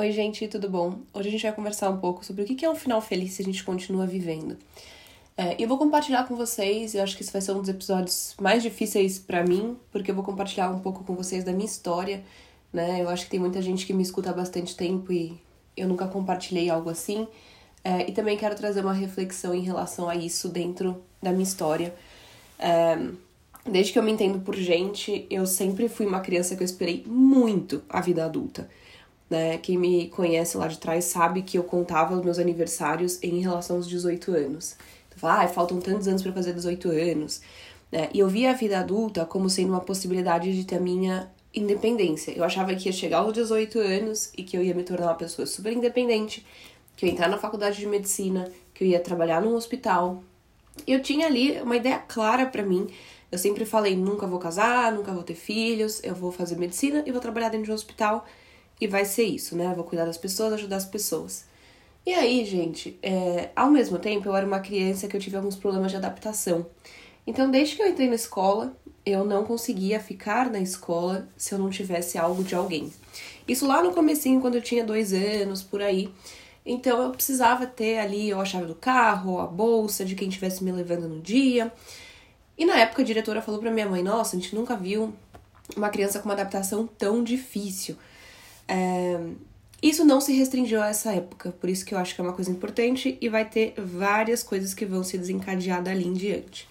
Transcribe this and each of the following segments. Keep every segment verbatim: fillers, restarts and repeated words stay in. Oi gente, tudo bom? Hoje a gente vai conversar um pouco sobre o que é um final feliz se a gente continua vivendo. É, eu vou compartilhar com vocês, eu acho que esse vai ser um dos episódios mais difíceis pra mim, porque eu vou compartilhar um pouco com vocês da minha história, né? Eu acho que tem muita gente que me escuta há bastante tempo e eu nunca compartilhei algo assim. É, e também quero trazer uma reflexão em relação a isso dentro da minha história. É, desde que eu me entendo por gente, eu sempre fui uma criança que eu esperei muito a vida adulta. Né? Quem me conhece lá de trás sabe que eu contava os meus aniversários em relação aos dezoito anos. Então, falava, ah, faltam tantos anos para fazer dezoito anos. Né? E eu via a vida adulta como sendo uma possibilidade de ter a minha independência. Eu achava que ia chegar aos dezoito anos e que eu ia me tornar uma pessoa super independente, que eu ia entrar na faculdade de medicina, que eu ia trabalhar num hospital. Eu tinha ali uma ideia clara para mim. Eu sempre falei, nunca vou casar, nunca vou ter filhos, eu vou fazer medicina e vou trabalhar dentro de um hospital. E vai ser isso, né? Eu vou cuidar das pessoas, ajudar as pessoas. E aí, gente, é, ao mesmo tempo, eu era uma criança que eu tive alguns problemas de adaptação. Então, desde que eu entrei na escola, eu não conseguia ficar na escola se eu não tivesse algo de alguém. Isso lá no comecinho, quando eu tinha dois anos, por aí. Então, eu precisava ter ali ou a chave do carro, ou a bolsa de quem estivesse me levando no dia. E na época, a diretora falou pra minha mãe, nossa, a gente nunca viu uma criança com uma adaptação tão difícil. É, isso não se restringiu a essa época, por isso que eu acho que é uma coisa importante e vai ter várias coisas que vão se desencadear dali em diante.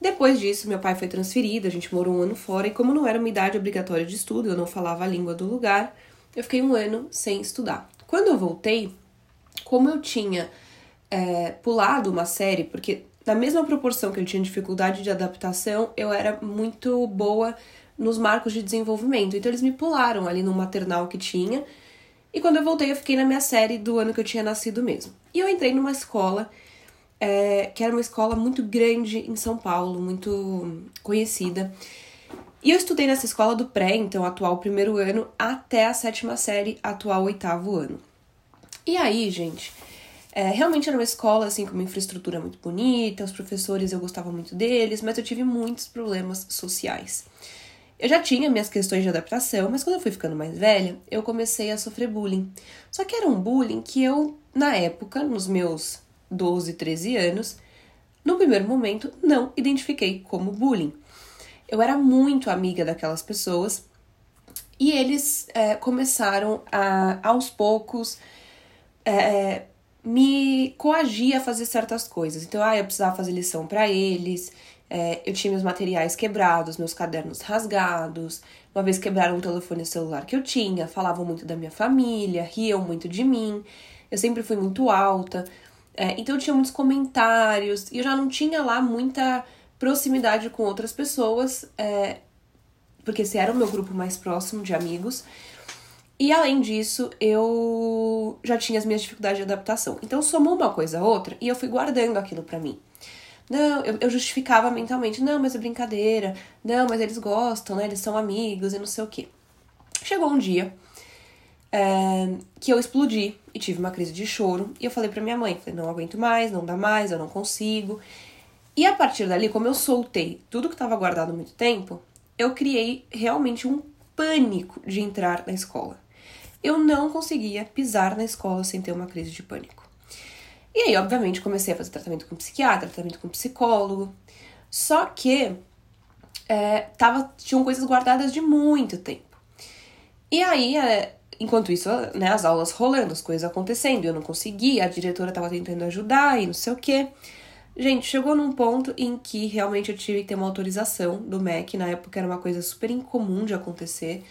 Depois disso, meu pai foi transferido, a gente morou um ano fora e como não era uma idade obrigatória de estudo, eu não falava a língua do lugar, eu fiquei um ano sem estudar. Quando eu voltei, como eu tinha é, pulado uma série, porque na mesma proporção que eu tinha dificuldade de adaptação, eu era muito boa nos marcos de desenvolvimento. Então, eles me pularam ali no maternal que tinha. E quando eu voltei, eu fiquei na minha série do ano que eu tinha nascido mesmo. E eu entrei numa escola, é, que era uma escola muito grande em São Paulo, muito conhecida. E eu estudei nessa escola do pré, então, atual primeiro ano, até a sétima série, atual oitavo ano. E aí, gente, é, realmente era uma escola, assim, com uma infraestrutura muito bonita, os professores, eu gostava muito deles, mas eu tive muitos problemas sociais. Eu já tinha minhas questões de adaptação, mas quando eu fui ficando mais velha, eu comecei a sofrer bullying. Só que era um bullying que eu, na época, nos meus doze, treze anos, no primeiro momento, não identifiquei como bullying. Eu era muito amiga daquelas pessoas e eles é, começaram a, aos poucos, é, me coagir a fazer certas coisas. Então, ah, eu precisava fazer lição pra eles. É, eu tinha meus materiais quebrados, meus cadernos rasgados, uma vez quebraram o telefone celular que eu tinha, falavam muito da minha família, riam muito de mim, eu sempre fui muito alta, é, então eu tinha muitos comentários, e eu já não tinha lá muita proximidade com outras pessoas, é, porque esse era o meu grupo mais próximo de amigos, e além disso eu já tinha as minhas dificuldades de adaptação, então somou uma coisa a outra e eu fui guardando aquilo pra mim. Não, eu, eu justificava mentalmente, não, mas é brincadeira, não, mas eles gostam, né, eles são amigos e não sei o quê. Chegou um dia é, que eu explodi e tive uma crise de choro e eu falei pra minha mãe, falei, não aguento mais, não dá mais, eu não consigo. E a partir dali, como eu soltei tudo que estava guardado há muito tempo, eu criei realmente um pânico de entrar na escola. Eu não conseguia pisar na escola sem ter uma crise de pânico. E aí, obviamente, comecei a fazer tratamento com psiquiatra, tratamento com psicólogo. Só que é, tava, tinham coisas guardadas de muito tempo. E aí, é, enquanto isso, né, as aulas rolando, as coisas acontecendo, eu não conseguia, a diretora tava tentando ajudar e não sei o quê. Gente, chegou num ponto em que realmente eu tive que ter uma autorização do M E C, na época era uma coisa super incomum de acontecer.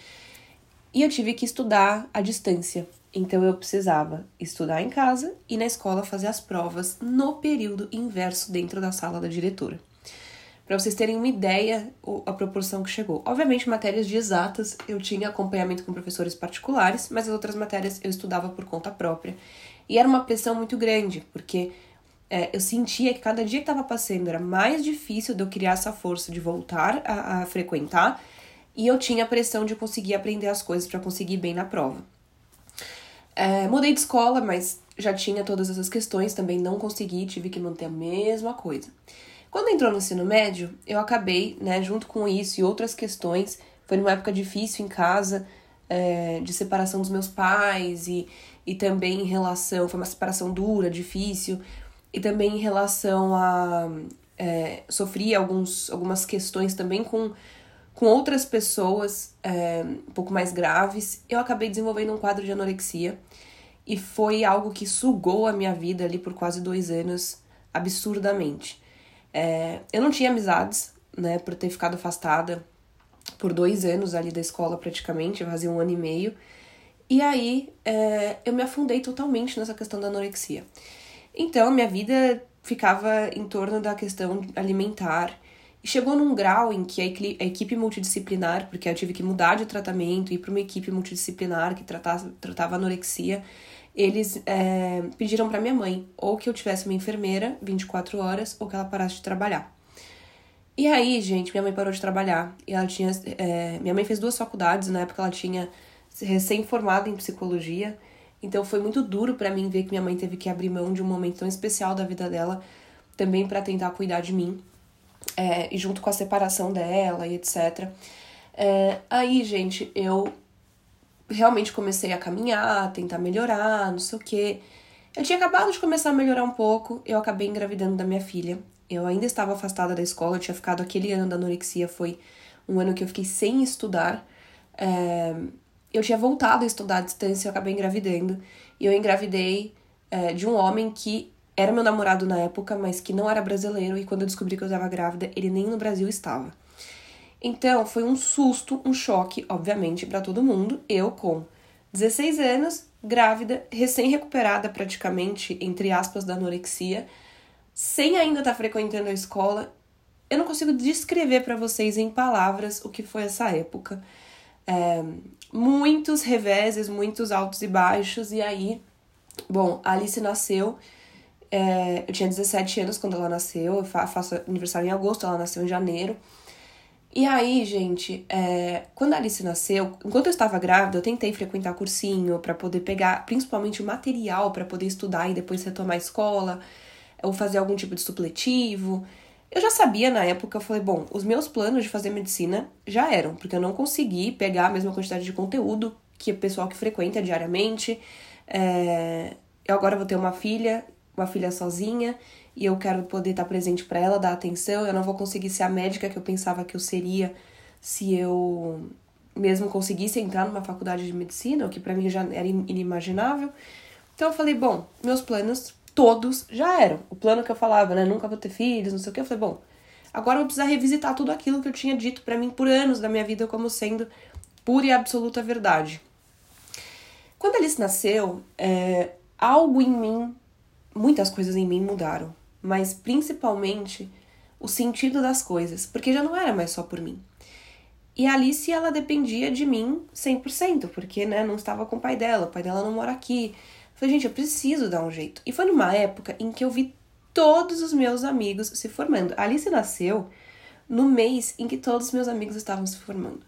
E eu tive que estudar à distância. Então, eu precisava estudar em casa e na escola fazer as provas no período inverso dentro da sala da diretora. Para vocês terem uma ideia a proporção que chegou. Obviamente, matérias de exatas eu tinha acompanhamento com professores particulares, mas as outras matérias eu estudava por conta própria. E era uma pressão muito grande, porque é, eu sentia que cada dia que estava passando era mais difícil de eu criar essa força de voltar a, a frequentar e eu tinha a pressão de conseguir aprender as coisas para conseguir bem na prova. É, mudei de escola, mas já tinha todas essas questões, também não consegui, tive que manter a mesma coisa. Quando entrou no ensino médio, eu acabei, né, junto com isso e outras questões, foi numa época difícil em casa, é, de separação dos meus pais e, e também em relação... Foi uma separação dura, difícil. E também em relação a... É, sofri alguns, algumas questões também com, com outras pessoas é, um pouco mais graves. Eu acabei desenvolvendo um quadro de anorexia. E foi algo que sugou a minha vida ali por quase dois anos, absurdamente. É, eu não tinha amizades, né, por ter ficado afastada por dois anos ali da escola praticamente, fazia um ano e meio. E aí é, eu me afundei totalmente nessa questão da anorexia. Então, minha vida ficava em torno da questão alimentar. E chegou num grau em que a equipe multidisciplinar, porque eu tive que mudar de tratamento, ir para uma equipe multidisciplinar que tratava, tratava anorexia, eles é, pediram para minha mãe ou que eu tivesse uma enfermeira vinte e quatro horas ou que ela parasse de trabalhar. E aí, gente, minha mãe parou de trabalhar. E ela tinha, é, minha mãe fez duas faculdades, na época ela tinha recém-formada em psicologia. Então foi muito duro para mim ver que minha mãe teve que abrir mão de um momento tão especial da vida dela também para tentar cuidar de mim. É, e junto com a separação dela e etcétera. É, aí, gente, eu realmente comecei a caminhar, tentar melhorar, não sei o quê. Eu tinha acabado de começar a melhorar um pouco, eu acabei engravidando da minha filha. Eu ainda estava afastada da escola, eu tinha ficado aquele ano da anorexia, foi um ano que eu fiquei sem estudar. É, eu tinha voltado a estudar à distância, eu acabei engravidando. E eu engravidei é, de um homem que... Era meu namorado na época, mas que não era brasileiro, e quando eu descobri que eu estava grávida, ele nem no Brasil estava. Então, foi um susto, um choque, obviamente, para todo mundo. Eu, com dezesseis anos, grávida, recém-recuperada praticamente, entre aspas, da anorexia, sem ainda estar frequentando a escola. Eu não consigo descrever para vocês em palavras o que foi essa época. É, muitos reveses, muitos altos e baixos, e aí... Bom, a Alice nasceu... É, eu tinha dezessete anos quando ela nasceu, eu faço aniversário em agosto, ela nasceu em janeiro. E aí, gente, é, quando a Alice nasceu, enquanto eu estava grávida, eu tentei frequentar cursinho pra poder pegar, principalmente o material pra poder estudar e depois retomar a escola, ou fazer algum tipo de supletivo. Eu já sabia na época, eu falei, bom, os meus planos de fazer medicina já eram, porque eu não consegui pegar a mesma quantidade de conteúdo que o pessoal que frequenta diariamente. É, eu agora vou ter uma filha... uma filha sozinha, e eu quero poder estar presente para ela, dar atenção. Eu não vou conseguir ser a médica que eu pensava que eu seria se eu mesmo conseguisse entrar numa faculdade de medicina, o que para mim já era inimaginável. Então eu falei, bom, meus planos todos já eram. O plano que eu falava, né, nunca vou ter filhos, não sei o que, eu falei, bom, agora eu vou precisar revisitar tudo aquilo que eu tinha dito para mim por anos da minha vida como sendo pura e absoluta verdade. Quando a Alice nasceu, é, algo em mim... Muitas coisas em mim mudaram, mas principalmente o sentido das coisas, porque já não era mais só por mim. E a Alice, ela dependia de mim cem por cento, porque, né, não estava com o pai dela, o pai dela não mora aqui. Eu falei, gente, eu preciso dar um jeito. E foi numa época em que eu vi todos os meus amigos se formando. A Alice nasceu no mês em que todos os meus amigos estavam se formando.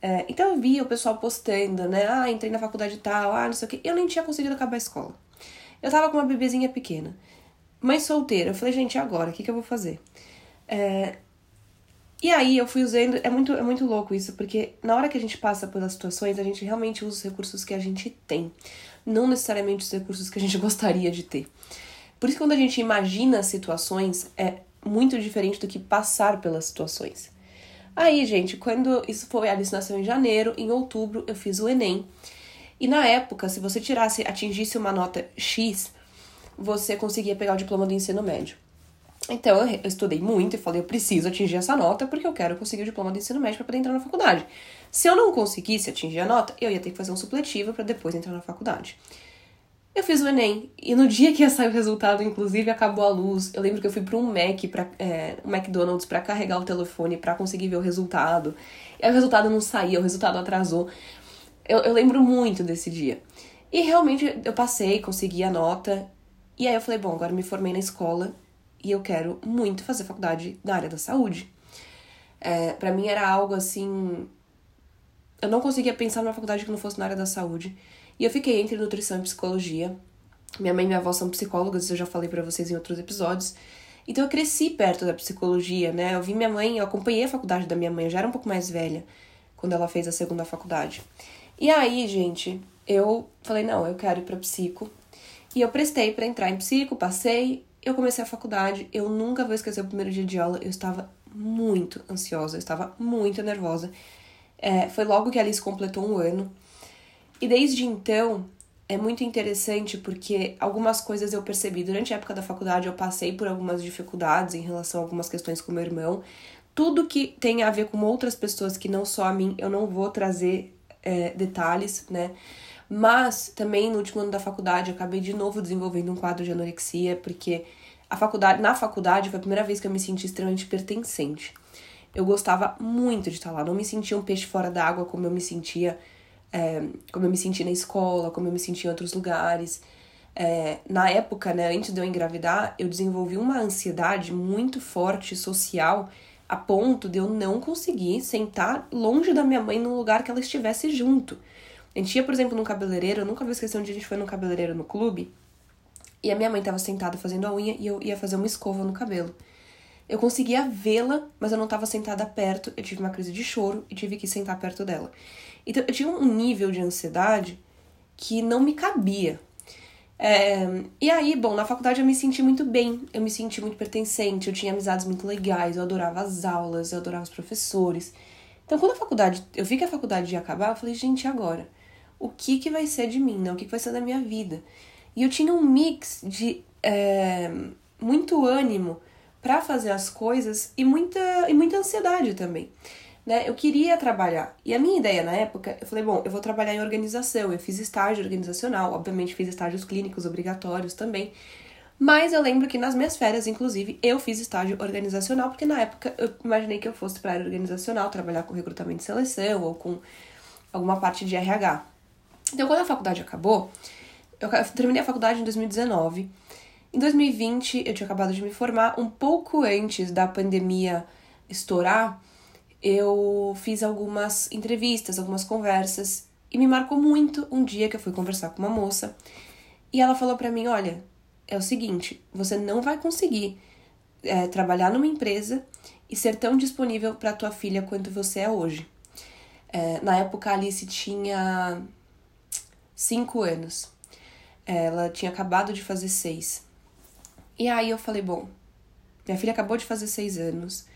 É, então eu via o pessoal postando, né, ah, entrei na faculdade tal, ah, não sei o quê. Eu nem tinha conseguido acabar a escola. Eu tava com uma bebezinha pequena, mas solteira. Eu falei, gente, e agora? O que, que eu vou fazer? É... E aí eu fui usando... É muito, é muito louco isso, porque na hora que a gente passa pelas situações, a gente realmente usa os recursos que a gente tem. Não necessariamente os recursos que a gente gostaria de ter. Por isso que quando a gente imagina as situações, é muito diferente do que passar pelas situações. Aí, gente, quando isso foi... A Alice nasceu em janeiro, em outubro eu fiz o Enem. E na época, se você tirasse, atingisse uma nota X, você conseguia pegar o diploma do ensino médio. Então, eu estudei muito e falei, eu preciso atingir essa nota porque eu quero conseguir o diploma do ensino médio para poder entrar na faculdade. Se eu não conseguisse atingir a nota, eu ia ter que fazer um supletivo para depois entrar na faculdade. Eu fiz o Enem e no dia que ia sair o resultado, inclusive, acabou a luz. Eu lembro que eu fui para um Mac, pra, é, um McDonald's para carregar o telefone para conseguir ver o resultado. E aí o resultado não saía, o resultado atrasou. Eu, eu lembro muito desse dia. E realmente eu passei, consegui a nota. E aí eu falei, bom, agora me formei na escola e eu quero muito fazer faculdade da área da saúde. É, pra mim era algo assim... Eu não conseguia pensar numa faculdade que não fosse na área da saúde. E eu fiquei entre nutrição e psicologia. Minha mãe e minha avó são psicólogas, isso eu já falei pra vocês em outros episódios. Então eu cresci perto da psicologia, né? Eu vi minha mãe, eu acompanhei a faculdade da minha mãe, eu já era um pouco mais velha quando ela fez a segunda faculdade. E aí, gente, eu falei, não, eu quero ir pra psico. E eu prestei pra entrar em psico, passei, eu comecei a faculdade, eu nunca vou esquecer o primeiro dia de aula, eu estava muito ansiosa, eu estava muito nervosa. É, foi logo que a Alice completou um ano. E desde então, é muito interessante porque algumas coisas eu percebi. Durante a época da faculdade, eu passei por algumas dificuldades em relação a algumas questões com meu irmão. Tudo que tem a ver com outras pessoas que não só a mim, eu não vou trazer é, detalhes, né? Mas também no último ano da faculdade eu acabei de novo desenvolvendo um quadro de anorexia, porque a faculdade, na faculdade foi a primeira vez que eu me senti extremamente pertencente. Eu gostava muito de estar lá, não me sentia um peixe fora d'água como eu me sentia, é, como eu me sentia na escola, como eu me sentia em outros lugares. É, na época, né, antes de eu engravidar, eu desenvolvi uma ansiedade muito forte social, a ponto de eu não conseguir sentar longe da minha mãe num lugar que ela estivesse junto. A gente ia, por exemplo, num cabeleireiro, eu nunca vou esquecer onde a gente foi num cabeleireiro no clube, e a minha mãe estava sentada fazendo a unha e eu ia fazer uma escova no cabelo. Eu conseguia vê-la, mas eu não estava sentada perto, eu tive uma crise de choro e tive que sentar perto dela. Então, eu tinha um nível de ansiedade que não me cabia. É... E aí, bom, na faculdade eu me senti muito bem, eu me senti muito pertencente, eu tinha amizades muito legais, eu adorava as aulas, eu adorava os professores. Então, quando a faculdade, eu vi que a faculdade ia acabar, eu falei, gente, e agora? O que que vai ser de mim, né? O que que vai ser da minha vida? E eu tinha um mix de é, muito ânimo pra fazer as coisas e muita, e muita ansiedade também, né? Eu queria trabalhar. E a minha ideia na época, eu falei, bom, eu vou trabalhar em organização. Eu fiz estágio organizacional, obviamente fiz estágios clínicos obrigatórios também. Mas eu lembro que nas minhas férias, inclusive, eu fiz estágio organizacional, porque na época eu imaginei que eu fosse pra área organizacional, trabalhar com recrutamento e seleção ou com alguma parte de R H. Então, quando a faculdade acabou, eu terminei a faculdade em dois mil e dezenove. Em dois mil e vinte, eu tinha acabado de me formar. Um pouco antes da pandemia estourar, eu fiz algumas entrevistas, algumas conversas, e me marcou muito um dia que eu fui conversar com uma moça, e ela falou pra mim, olha, é o seguinte, você não vai conseguir é, trabalhar numa empresa e ser tão disponível pra tua filha quanto você é hoje. É, na época, a Alice tinha cinco anos. Ela tinha acabado de fazer seis. E aí eu falei, bom, minha filha acabou de fazer seis anos.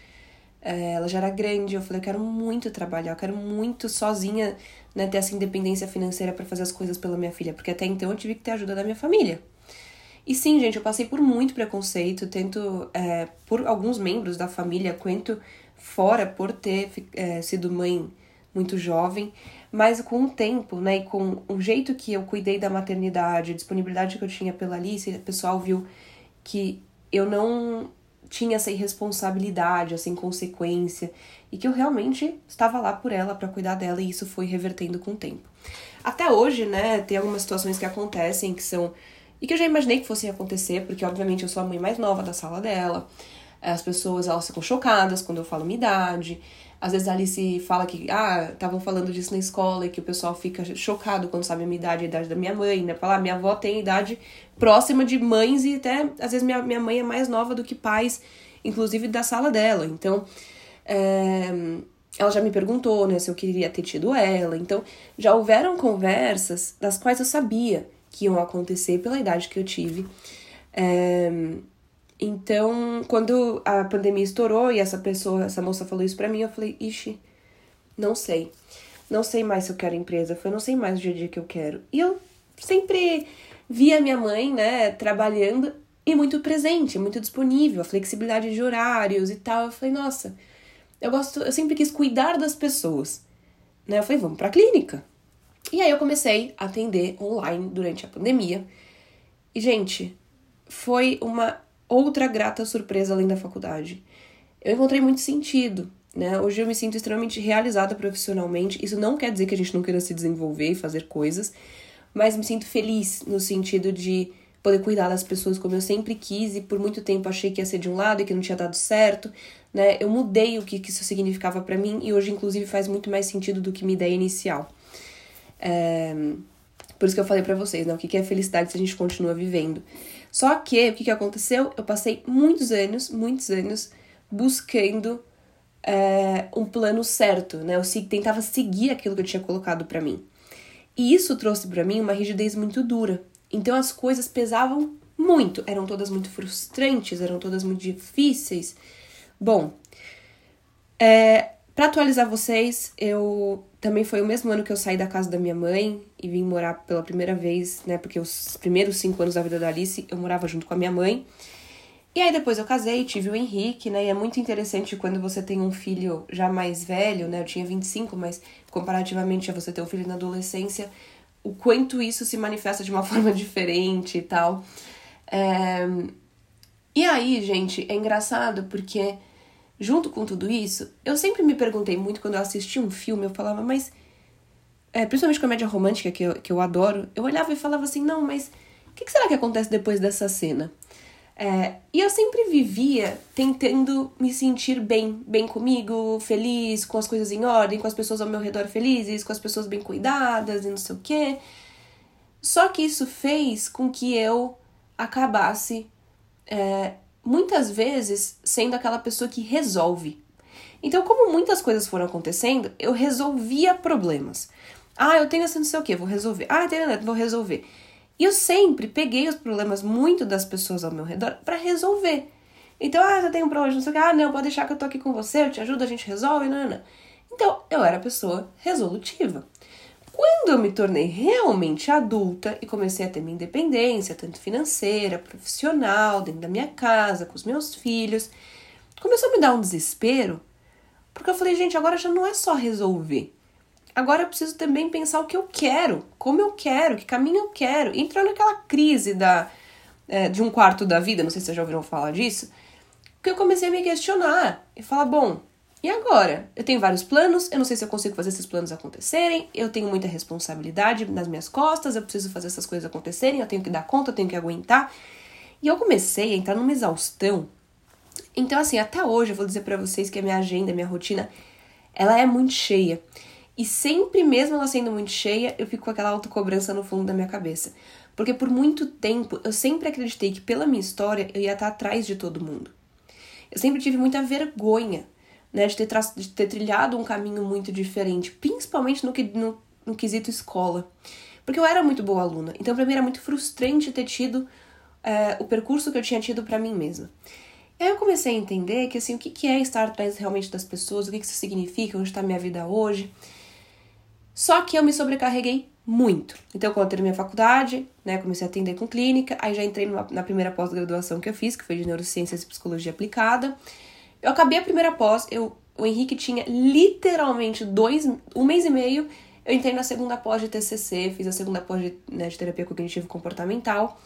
Ela já era grande. Eu falei, eu quero muito trabalhar. Eu quero muito sozinha, né, ter essa independência financeira pra fazer as coisas pela minha filha. Porque até então eu tive que ter ajuda da minha família. E sim, gente, eu passei por muito preconceito. Tanto é, por alguns membros da família, quanto fora por ter é, sido mãe muito jovem. Mas com o tempo, né, e com o jeito que eu cuidei da maternidade, a disponibilidade que eu tinha pela Alice, o pessoal viu que eu não tinha essa irresponsabilidade, essa inconsequência, e que eu realmente estava lá por ela, para cuidar dela, e isso foi revertendo com o tempo. Até hoje, né, tem algumas situações que acontecem, que são... e que eu já imaginei que fossem acontecer, porque, obviamente, eu sou a mãe mais nova da sala dela, as pessoas, elas ficam chocadas quando eu falo minha idade. Às vezes a Alice fala que, ah, estavam falando disso na escola e que o pessoal fica chocado quando sabe a minha idade, a idade da minha mãe, né? Falar, ah, minha avó tem idade próxima de mães e até, às vezes, minha, minha mãe é mais nova do que pais, inclusive da sala dela. Então, é, ela já me perguntou, né, se eu queria ter tido ela. Então, já houveram conversas das quais eu sabia que iam acontecer pela idade que eu tive. É, então, quando a pandemia estourou e essa pessoa, essa moça falou isso pra mim, eu falei, ixi, não sei. Não sei mais se eu quero empresa. Eu falei, não sei mais o dia a dia que eu quero. E eu sempre vi a minha mãe, né, trabalhando e muito presente, muito disponível, a flexibilidade de horários e tal. Eu falei, nossa, eu gosto, eu sempre quis cuidar das pessoas, né? Eu falei, vamos pra clínica. E aí eu comecei a atender online durante a pandemia. E, gente, foi uma... outra grata surpresa além da faculdade. Eu encontrei muito sentido, né? Hoje eu me sinto extremamente realizada profissionalmente. Isso não quer dizer que a gente não queira se desenvolver e fazer coisas, mas me sinto feliz no sentido de poder cuidar das pessoas como eu sempre quis e por muito tempo achei que ia ser de um lado e que não tinha dado certo, né? Eu mudei o que isso significava pra mim e hoje, inclusive, faz muito mais sentido do que minha ideia inicial. É... Por isso que eu falei pra vocês, né? O que é felicidade se a gente continua vivendo? Só que, o que que aconteceu? Eu passei muitos anos, muitos anos, buscando é, um plano certo, né? Eu se, tentava seguir aquilo que eu tinha colocado pra mim. E isso trouxe para mim uma rigidez muito dura. Então as coisas pesavam muito, eram todas muito frustrantes, eram todas muito difíceis. Bom, é, para atualizar vocês, eu também foi o mesmo ano que eu saí da casa da minha mãe e vim morar pela primeira vez, né? Porque os primeiros cinco anos da vida da Alice eu morava junto com a minha mãe. E aí depois eu casei, tive o Henrique, né? E é muito interessante quando você tem um filho já mais velho, né? Eu tinha vinte e cinco, mas comparativamente a você ter um filho na adolescência, o quanto isso se manifesta de uma forma diferente e tal. É... E aí, gente, é engraçado porque, junto com tudo isso, eu sempre me perguntei muito quando eu assistia um filme, eu falava, mas... É, principalmente comédia romântica, que eu, que eu adoro, eu olhava e falava assim, não, mas o que, que será que acontece depois dessa cena? É, e eu sempre vivia tentando me sentir bem, bem comigo, feliz, com as coisas em ordem, com as pessoas ao meu redor felizes, com as pessoas bem cuidadas e não sei o quê. Só que isso fez com que eu acabasse, é, muitas vezes, sendo aquela pessoa que resolve. Então, como muitas coisas foram acontecendo, eu resolvia problemas. Ah, eu tenho essa não sei o quê, vou resolver. Ah, eu tenho neto, vou resolver. E eu sempre peguei os problemas muito das pessoas ao meu redor pra resolver. Então, ah, eu tenho um problema, não sei o que. Ah, não, pode deixar que eu tô aqui com você, eu te ajudo, a gente resolve, não, não, não. Então, eu era pessoa resolutiva. Quando eu me tornei realmente adulta e comecei a ter minha independência, tanto financeira, profissional, dentro da minha casa, com os meus filhos, começou a me dar um desespero, porque eu falei, gente, agora já não é só resolver. Agora eu preciso também pensar o que eu quero, como eu quero, que caminho eu quero. Entrou naquela crise da, é, de um quarto da vida, não sei se vocês já ouviram falar disso, que eu comecei a me questionar e falar, bom, e agora? Eu tenho vários planos, eu não sei se eu consigo fazer esses planos acontecerem, eu tenho muita responsabilidade nas minhas costas, eu preciso fazer essas coisas acontecerem, eu tenho que dar conta, eu tenho que aguentar. E eu comecei a entrar numa exaustão. Então, assim, até hoje eu vou dizer pra vocês que a minha agenda, a minha rotina, ela é muito cheia. E sempre, mesmo ela sendo muito cheia, eu fico com aquela autocobrança no fundo da minha cabeça. Porque por muito tempo, eu sempre acreditei que pela minha história, eu ia estar atrás de todo mundo. Eu sempre tive muita vergonha, né, de ter, tra- de ter trilhado um caminho muito diferente, principalmente no, que, no, no quesito escola. Porque eu era muito boa aluna, então pra mim era muito frustrante ter tido é, o percurso que eu tinha tido pra mim mesma. E aí eu comecei a entender que, assim, o que, que é estar atrás realmente das pessoas, o que, que isso significa, onde está a minha vida hoje... Só que eu me sobrecarreguei muito. Então, quando eu terminei a faculdade, né, comecei a atender com clínica, aí já entrei numa, na primeira pós-graduação que eu fiz, que foi de Neurociências e Psicologia Aplicada. Eu acabei a primeira pós, eu, o Henrique tinha literalmente dois, um mês e meio, eu entrei na segunda pós de T C C, fiz a segunda pós de, né, de Terapia Cognitivo-Comportamental.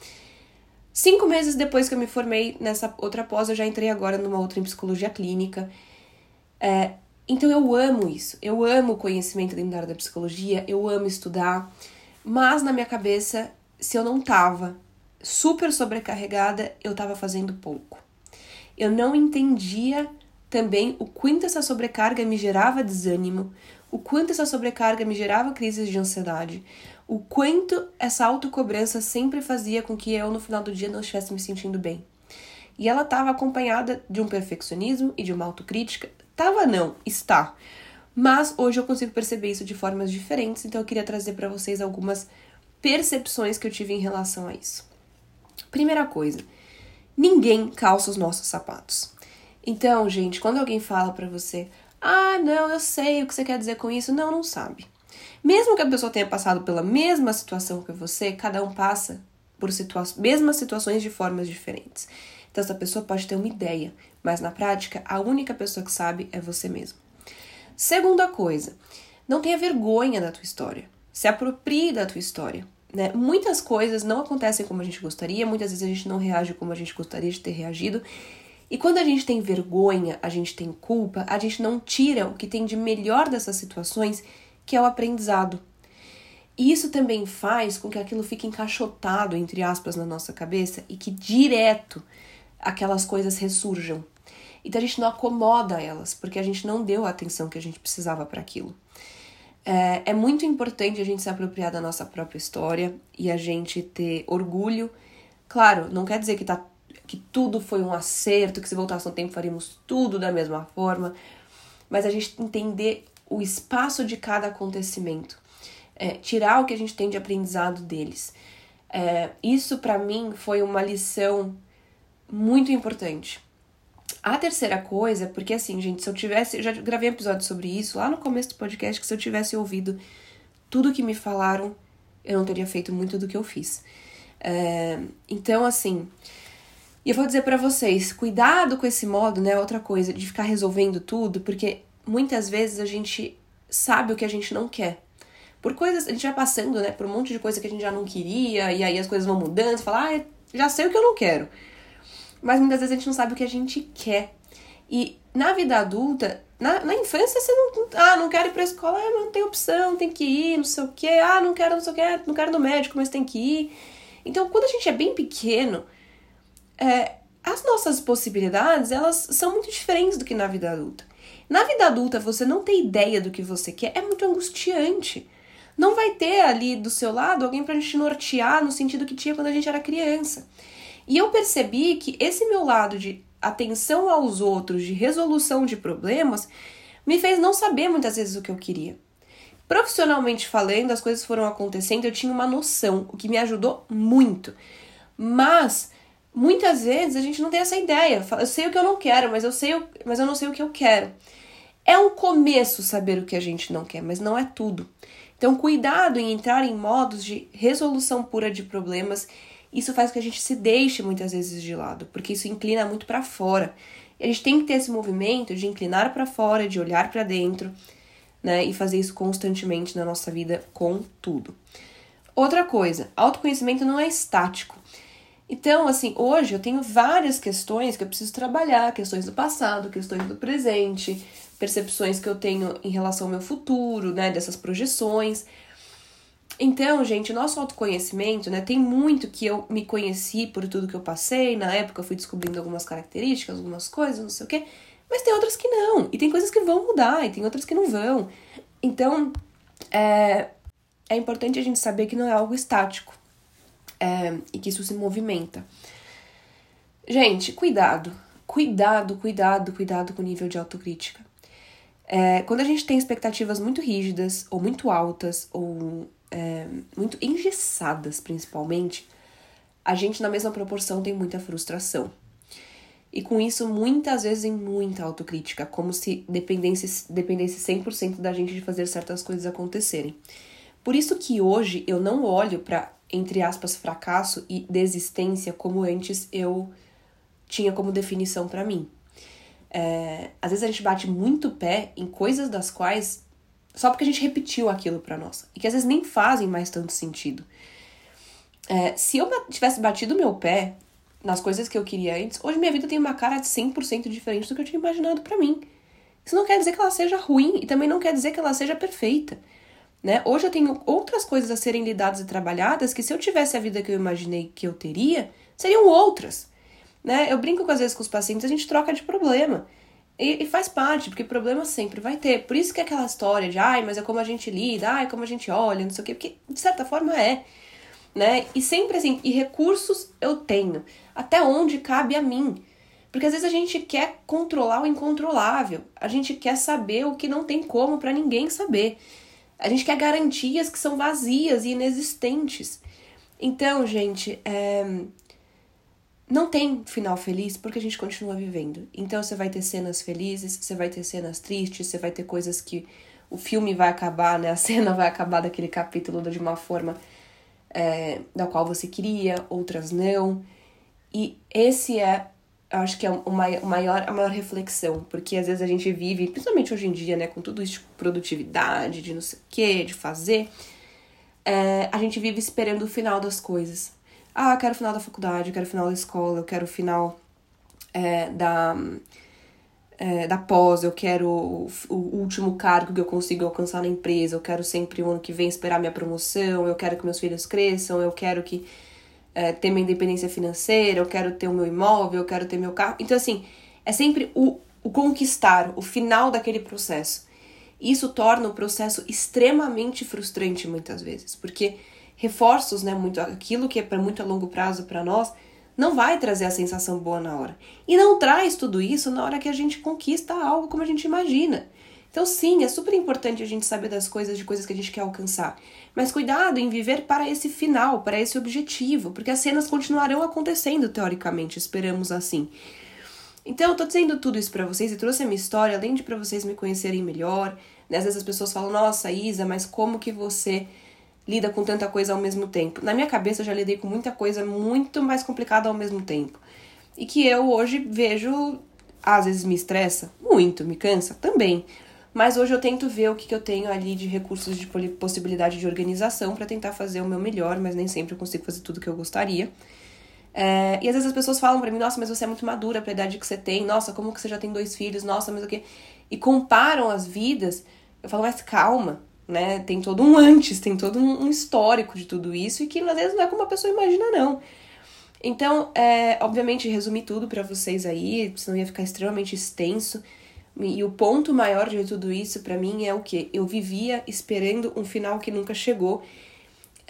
Cinco meses depois que eu me formei nessa outra pós, eu já entrei agora numa outra em Psicologia Clínica. É... Então eu amo isso, eu amo o conhecimento dentro da área da psicologia, eu amo estudar, mas na minha cabeça, se eu não tava super sobrecarregada, eu tava fazendo pouco. Eu não entendia também o quanto essa sobrecarga me gerava desânimo, o quanto essa sobrecarga me gerava crises de ansiedade, o quanto essa autocobrança sempre fazia com que eu no final do dia não estivesse me sentindo bem. E ela estava acompanhada de um perfeccionismo e de uma autocrítica. Tava não, está. Mas hoje eu consigo perceber isso de formas diferentes, então eu queria trazer para vocês algumas percepções que eu tive em relação a isso. Primeira coisa, ninguém calça os nossos sapatos. Então, gente, quando alguém fala para você, ah, não, eu sei o que você quer dizer com isso, não, não sabe. Mesmo que a pessoa tenha passado pela mesma situação que você, cada um passa por situa- mesmas situações de formas diferentes. Então, essa pessoa pode ter uma ideia, mas na prática, a única pessoa que sabe é você mesmo. Segunda coisa, não tenha vergonha da tua história. Se aproprie da tua história, né? Muitas coisas não acontecem como a gente gostaria, muitas vezes a gente não reage como a gente gostaria de ter reagido. E quando a gente tem vergonha, a gente tem culpa, a gente não tira o que tem de melhor dessas situações, que é o aprendizado. E isso também faz com que aquilo fique encaixotado, entre aspas, na nossa cabeça e que direto... aquelas coisas ressurjam. Então a gente não acomoda elas, porque a gente não deu a atenção que a gente precisava para aquilo. É, é muito importante a gente se apropriar da nossa própria história e a gente ter orgulho. Claro, não quer dizer que, tá, que tudo foi um acerto, que se voltasse no tempo faríamos tudo da mesma forma, mas a gente entender o espaço de cada acontecimento. é, tirar o que a gente tem de aprendizado deles. É, isso, para mim, foi uma lição muito importante. A terceira coisa, porque assim, gente, se eu tivesse... Eu já gravei um episódio sobre isso lá no começo do podcast, que se eu tivesse ouvido tudo que me falaram, eu não teria feito muito do que eu fiz. É, então, assim... E eu vou dizer pra vocês, cuidado com esse modo, né? Outra coisa, de ficar resolvendo tudo, porque muitas vezes a gente sabe o que a gente não quer. Por coisas... A gente vai passando, né? Por um monte de coisa que a gente já não queria, e aí as coisas vão mudando, você fala, ah, já sei o que eu não quero. Mas muitas vezes a gente não sabe o que a gente quer. E na vida adulta, na, na infância, você não... Ah, não quero ir pra escola, ah, mas não tem opção, tem que ir, não sei o quê. Ah, não quero, não sei o quê, não quero no médico, mas tem que ir. Então, quando a gente é bem pequeno, é, as nossas possibilidades, elas são muito diferentes do que na vida adulta. Na vida adulta, você não ter ideia do que você quer é muito angustiante. Não vai ter ali do seu lado alguém pra gente nortear no sentido que tinha quando a gente era criança. E eu percebi que esse meu lado de atenção aos outros, de resolução de problemas, me fez não saber muitas vezes o que eu queria. Profissionalmente falando, as coisas foram acontecendo, eu tinha uma noção, o que me ajudou muito. Mas muitas vezes a gente não tem essa ideia. Eu sei o que eu não quero, mas eu, sei o... mas eu não sei o que eu quero. É um começo saber o que a gente não quer, mas não é tudo. Então, cuidado em entrar em modos de resolução pura de problemas. Isso faz com que a gente se deixe muitas vezes de lado, porque isso inclina muito para fora. E a gente tem que ter esse movimento de inclinar para fora, de olhar para dentro, né? E fazer isso constantemente na nossa vida com tudo. Outra coisa, autoconhecimento não é estático. Então, assim, hoje eu tenho várias questões que eu preciso trabalhar, questões do passado, questões do presente, percepções que eu tenho em relação ao meu futuro, né, dessas projeções. Então, gente, o nosso autoconhecimento, né, tem muito que eu me conheci por tudo que eu passei, na época eu fui descobrindo algumas características, algumas coisas, não sei o quê, mas tem outras que não, e tem coisas que vão mudar, e tem outras que não vão. Então, é, é importante a gente saber que não é algo estático. É, e que isso se movimenta. Gente, cuidado. Cuidado, cuidado, cuidado com o nível de autocrítica. É, quando a gente tem expectativas muito rígidas, ou muito altas, ou é, muito engessadas, principalmente, a gente, na mesma proporção, tem muita frustração. E com isso, muitas vezes, em muita autocrítica, como se dependesse, dependesse cem por cento da gente de fazer certas coisas acontecerem. Por isso que hoje eu não olho pra, entre aspas, fracasso e desistência, como antes eu tinha como definição pra mim. É, às vezes a gente bate muito o pé em coisas das quais... Só porque a gente repetiu aquilo pra nós. E que às vezes nem fazem mais tanto sentido. É, se eu tivesse batido o meu pé nas coisas que eu queria antes, hoje minha vida tem uma cara de cem por cento diferente do que eu tinha imaginado pra mim. Isso não quer dizer que ela seja ruim e também não quer dizer que ela seja perfeita. Né? Hoje eu tenho outras coisas a serem lidadas e trabalhadas que se eu tivesse a vida que eu imaginei que eu teria, seriam outras. Né? Eu brinco com, às vezes com os pacientes, a gente troca de problema. E, e faz parte, porque problema sempre vai ter. Por isso que é aquela história de, ai, mas é como a gente lida, ai, é como a gente olha, não sei o quê. Porque, de certa forma, é. Né? E sempre assim, e recursos eu tenho. Até onde cabe a mim. Porque às vezes a gente quer controlar o incontrolável. A gente quer saber o que não tem como pra ninguém saber. A gente quer garantias que são vazias e inexistentes. Então, gente, é... não tem final feliz porque a gente continua vivendo. Então, você vai ter cenas felizes, você vai ter cenas tristes, você vai ter coisas que o filme vai acabar, né? A cena vai acabar daquele capítulo de uma forma é... da qual você queria, outras não. E esse é, acho que é o maior, a maior reflexão, porque às vezes a gente vive, principalmente hoje em dia, né, com tudo isso de produtividade, de não sei o que, de fazer, é, a gente vive esperando o final das coisas. Ah, eu quero o final da faculdade, eu quero o final da escola, eu quero o final é, da, é, da pós, eu quero o, o último cargo que eu consigo alcançar na empresa, eu quero sempre o ano que vem esperar minha promoção, eu quero que meus filhos cresçam, eu quero que... É, ter minha independência financeira, eu quero ter o meu imóvel, eu quero ter meu carro. Então, assim, é sempre o, o conquistar, o final daquele processo. Isso torna o processo extremamente frustrante muitas vezes, porque reforços, né, muito, aquilo que é para muito a longo prazo para nós, não vai trazer a sensação boa na hora. E não traz tudo isso na hora que a gente conquista algo como a gente imagina. Então, sim, é super importante a gente saber das coisas, de coisas que a gente quer alcançar. Mas cuidado em viver para esse final, para esse objetivo, porque as cenas continuarão acontecendo, teoricamente, esperamos assim. Então, eu tô dizendo tudo isso para vocês e trouxe a minha história, além de para vocês me conhecerem melhor. Né? Às vezes as pessoas falam, nossa, Isa, mas como que você lida com tanta coisa ao mesmo tempo? Na minha cabeça, eu já lidei com muita coisa muito mais complicada ao mesmo tempo. E que eu hoje vejo, às vezes me estressa muito, me cansa também. Mas hoje eu tento ver o que, que eu tenho ali de recursos, de possibilidade de organização para tentar fazer o meu melhor, mas nem sempre eu consigo fazer tudo que eu gostaria. É, e às vezes as pessoas falam pra mim, nossa, mas você é muito madura pra idade que você tem, nossa, como que você já tem dois filhos, nossa, mas o quê? E comparam as vidas, eu falo, mas calma, né, tem todo um antes, tem todo um histórico de tudo isso, e que às vezes não é como a pessoa imagina, não. Então, é, obviamente, resumi tudo pra vocês aí, senão ia ficar extremamente extenso, e o ponto maior de tudo isso pra mim é o quê? Eu vivia esperando um final que nunca chegou.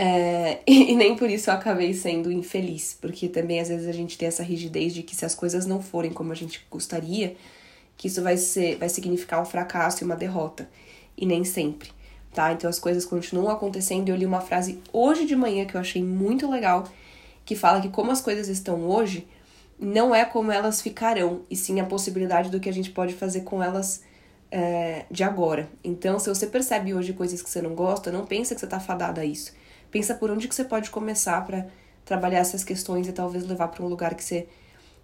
É, e nem por isso eu acabei sendo infeliz, porque também às vezes a gente tem essa rigidez de que se as coisas não forem como a gente gostaria, que isso vai, ser, vai significar um fracasso e uma derrota, e nem sempre, tá? Então as coisas continuam acontecendo, e eu li uma frase hoje de manhã que eu achei muito legal, que fala que como as coisas estão hoje, não é como elas ficarão, e sim a possibilidade do que a gente pode fazer com elas é, de agora. Então se você percebe hoje coisas que você não gosta, não pensa que você tá fadada a isso. Pensa por onde que você pode começar para trabalhar essas questões e talvez levar para um lugar que você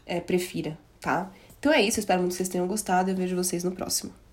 é, prefira, tá? Então é isso, espero muito que vocês tenham gostado e eu vejo vocês no próximo.